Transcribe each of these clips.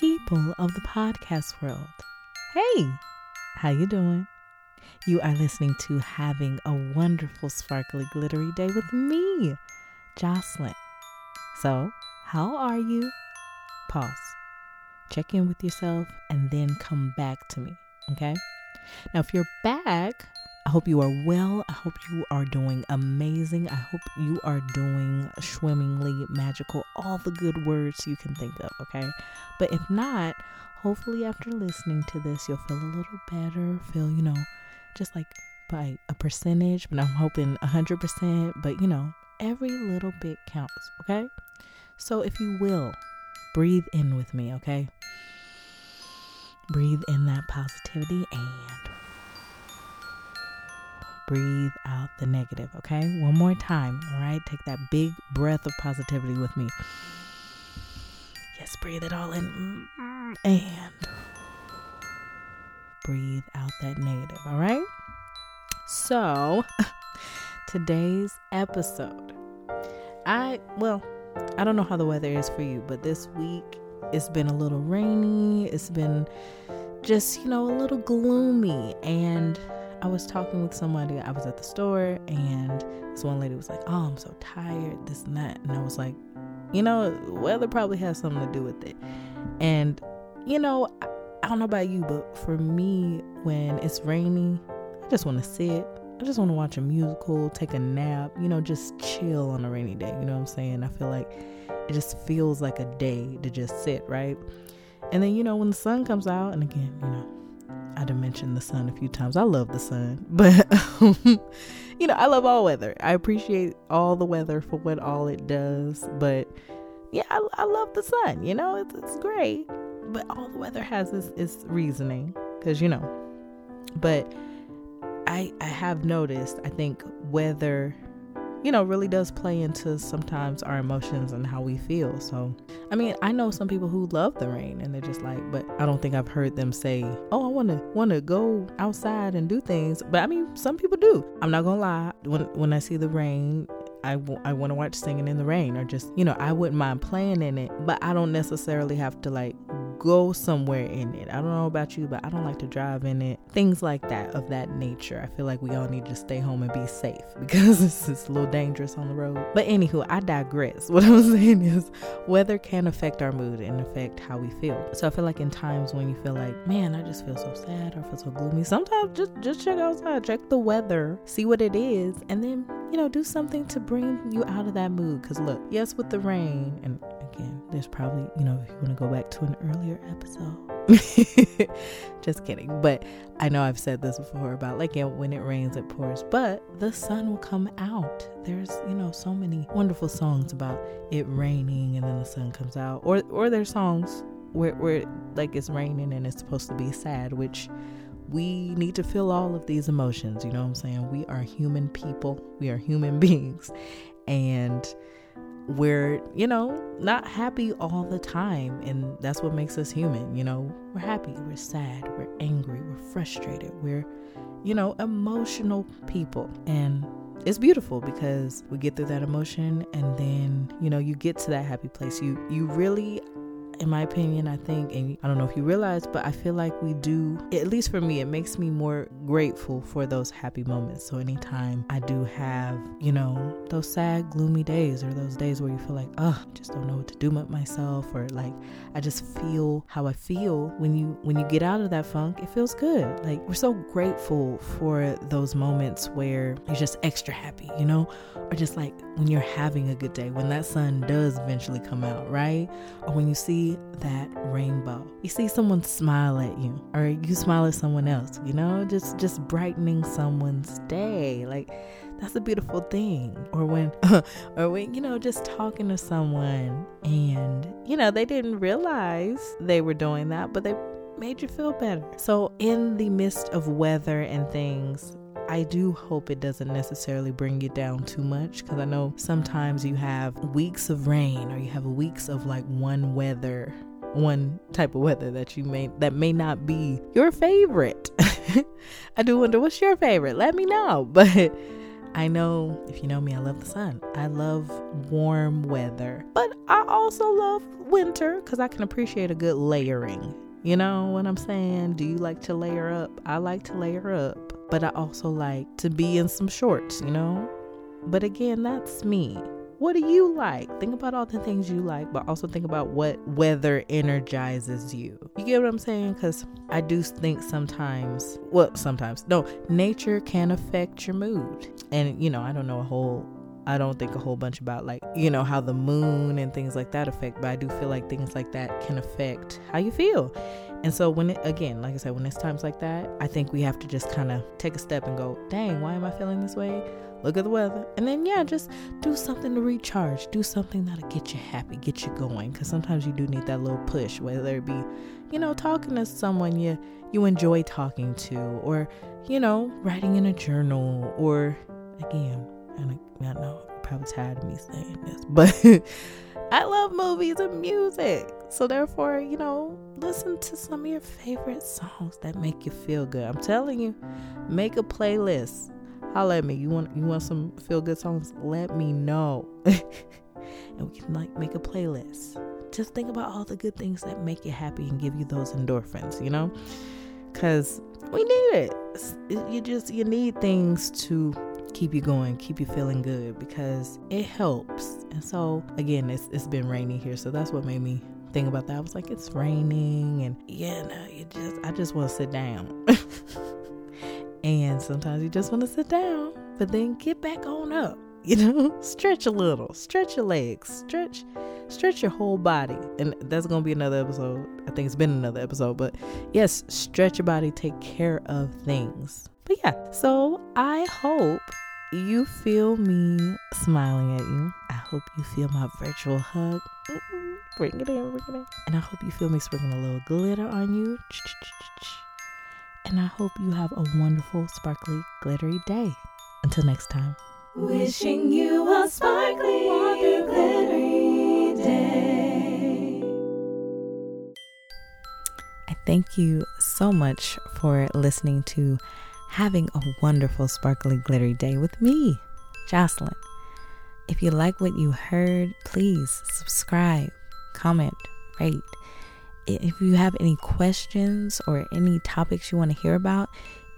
people of the podcast world. Hey, how you doing? You are listening to Having a Wonderful Sparkly Glittery Day with me, Jocelyn. So, how are you? Pause. Check in with yourself and then come back to me, okay? Now, if you're back, I hope you are well. I hope you are doing amazing. I hope you are doing swimmingly magical, all the good words you can think of, okay? But if not, hopefully after listening to this, you'll feel a little better, feel, just like by a percentage, but I'm hoping 100%, but every little bit counts, okay? So if you will, breathe in with me, okay? Breathe in that positivity and breathe out the negative, okay? One more time, all right? Take that big breath of positivity with me. Yes, breathe it all in and breathe out that negative, all right? So, today's episode, I don't know how the weather is for you, but this week it's been a little rainy. It's been just, a little gloomy. And I was talking with somebody. I was at the store and this one lady was like, "Oh, I'm so tired, this and that." And I was like, weather probably has something to do with it. And, I don't know about you, but for me, when it's rainy, I just want to sit. I just want to watch a musical, take a nap, just chill on a rainy day. You know what I'm saying? I feel like it just feels like a day to just sit, right? And then, when the sun comes out, and again, I done mentioned the sun a few times. I love the sun, but, I love all weather. I appreciate all the weather for what all it does. But yeah, I love the sun, it's great. But all the weather has its reasoning because, but I have noticed, I think weather, really does play into sometimes our emotions and how we feel. So, I know some people who love the rain and they're just like, but I don't think I've heard them say, "Oh, I want to go outside and do things." But some people do. I'm not going to lie. When I see the rain, I want to watch Singing in the Rain, or just, I wouldn't mind playing in it, but I don't necessarily have to like go somewhere in it. I don't know about you, but I don't like to drive in it. Things like that, of that nature. I feel like we all need to stay home and be safe because it's a little dangerous on the road. But anywho, I digress. What I'm saying is weather can affect our mood and affect how we feel. So I feel like in times when you feel like, man, I just feel so sad or feel so gloomy, sometimes just check outside, check the weather, see what it is, and then, do something to bring you out of that mood. Because look, yes, with the rain, and again, there's probably, if you want to go back to an earlier episode, just kidding. But I know I've said this before about like, yeah, when it rains, it pours, but the sun will come out. There's, so many wonderful songs about it raining and then the sun comes out, or there's songs where like it's raining and it's supposed to be sad, which we need to feel all of these emotions. You know what I'm saying? We are human people. We are human beings. And we're, not happy all the time. And that's what makes us human. We're happy. We're sad. We're angry. We're frustrated. We're, emotional people. And it's beautiful because we get through that emotion and then, you get to that happy place. You really, in my opinion, I think, and I don't know if you realize, but I feel like we do, at least for me, it makes me more grateful for those happy moments. So anytime I do have, those sad, gloomy days, or those days where you feel like, oh, I just don't know what to do with myself, or like, I just feel how I feel, when you get out of that funk, it feels good. Like, we're so grateful for those moments where you're just extra happy, or just like when you're having a good day, when that sun does eventually come out, right? Or when you see that rainbow, you see someone smile at you, or you smile at someone else, just brightening someone's day. Like, that's a beautiful thing. Or when just talking to someone and they didn't realize they were doing that, but they made you feel better. So in the midst of weather and things, I do hope it doesn't necessarily bring you down too much, because I know sometimes you have weeks of rain, or you have weeks of like one type of weather that may not be your favorite. I do wonder what's your favorite. Let me know. But I know, if you know me, I love the sun. I love warm weather. But I also love winter because I can appreciate a good layering. You know what I'm saying? Do you like to layer up? I like to layer up, but I also like to be in some shorts, you know? But again, that's me. What do you like? Think about all the things you like, but also think about what weather energizes you. You get what I'm saying? Because I do think nature can affect your mood. And, you know, I don't think a whole bunch about like, you know, how the moon and things like that affect, but I do feel like things like that can affect how you feel. And so when it's times like that, I think we have to just kind of take a step and go, dang, why am I feeling this way? Look at the weather. And then, yeah, just do something to recharge. Do something that'll get you happy, get you going. Because sometimes you do need that little push, whether it be, you know, talking to someone you enjoy talking to, or, you know, writing in a journal, or again, and I know you're probably tired of me saying this, but I love movies and music. So therefore, you know, listen to some of your favorite songs that make you feel good. I'm telling you, make a playlist. Holla at me. You want some feel good songs? Let me know. And we can like make a playlist. Just think about all the good things that make you happy and give you those endorphins, you know? Cause we need it. You need things to keep you going, keep you feeling good, because it helps. And so again, it's been rainy here, so that's what made me think about that. I was like, it's raining, and I just want to sit down. And sometimes you just want to sit down, but then get back on up, you know, stretch a little, stretch your legs, stretch your whole body. And that's going to be another episode. I think it's been another episode, but yes, stretch your body, take care of things. But yeah, so I hope you feel me smiling at you. I hope you feel my virtual hug. Ooh, bring it in. And I hope you feel me sprinkling a little glitter on you. And I hope you have a wonderful, sparkly, glittery day. Until next time. Wishing you a sparkly, glittery day. I thank you so much for listening to Having a Wonderful Sparkly Glittery Day with me, Jocelyn. If you like what you heard, please subscribe, comment, rate. If you have any questions or any topics you want to hear about,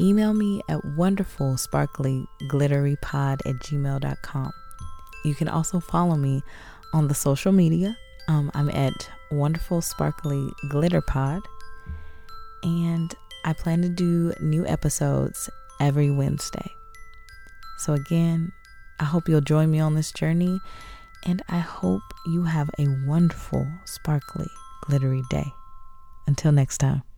email me at wonderfulsparklyglitterypod@gmail.com. You can also follow me on the social media. I'm at wonderfulsparklyglitterpod, and I plan to do new episodes every Wednesday. So again, I hope you'll join me on this journey, and I hope you have a wonderful, sparkly, glittery day. Until next time.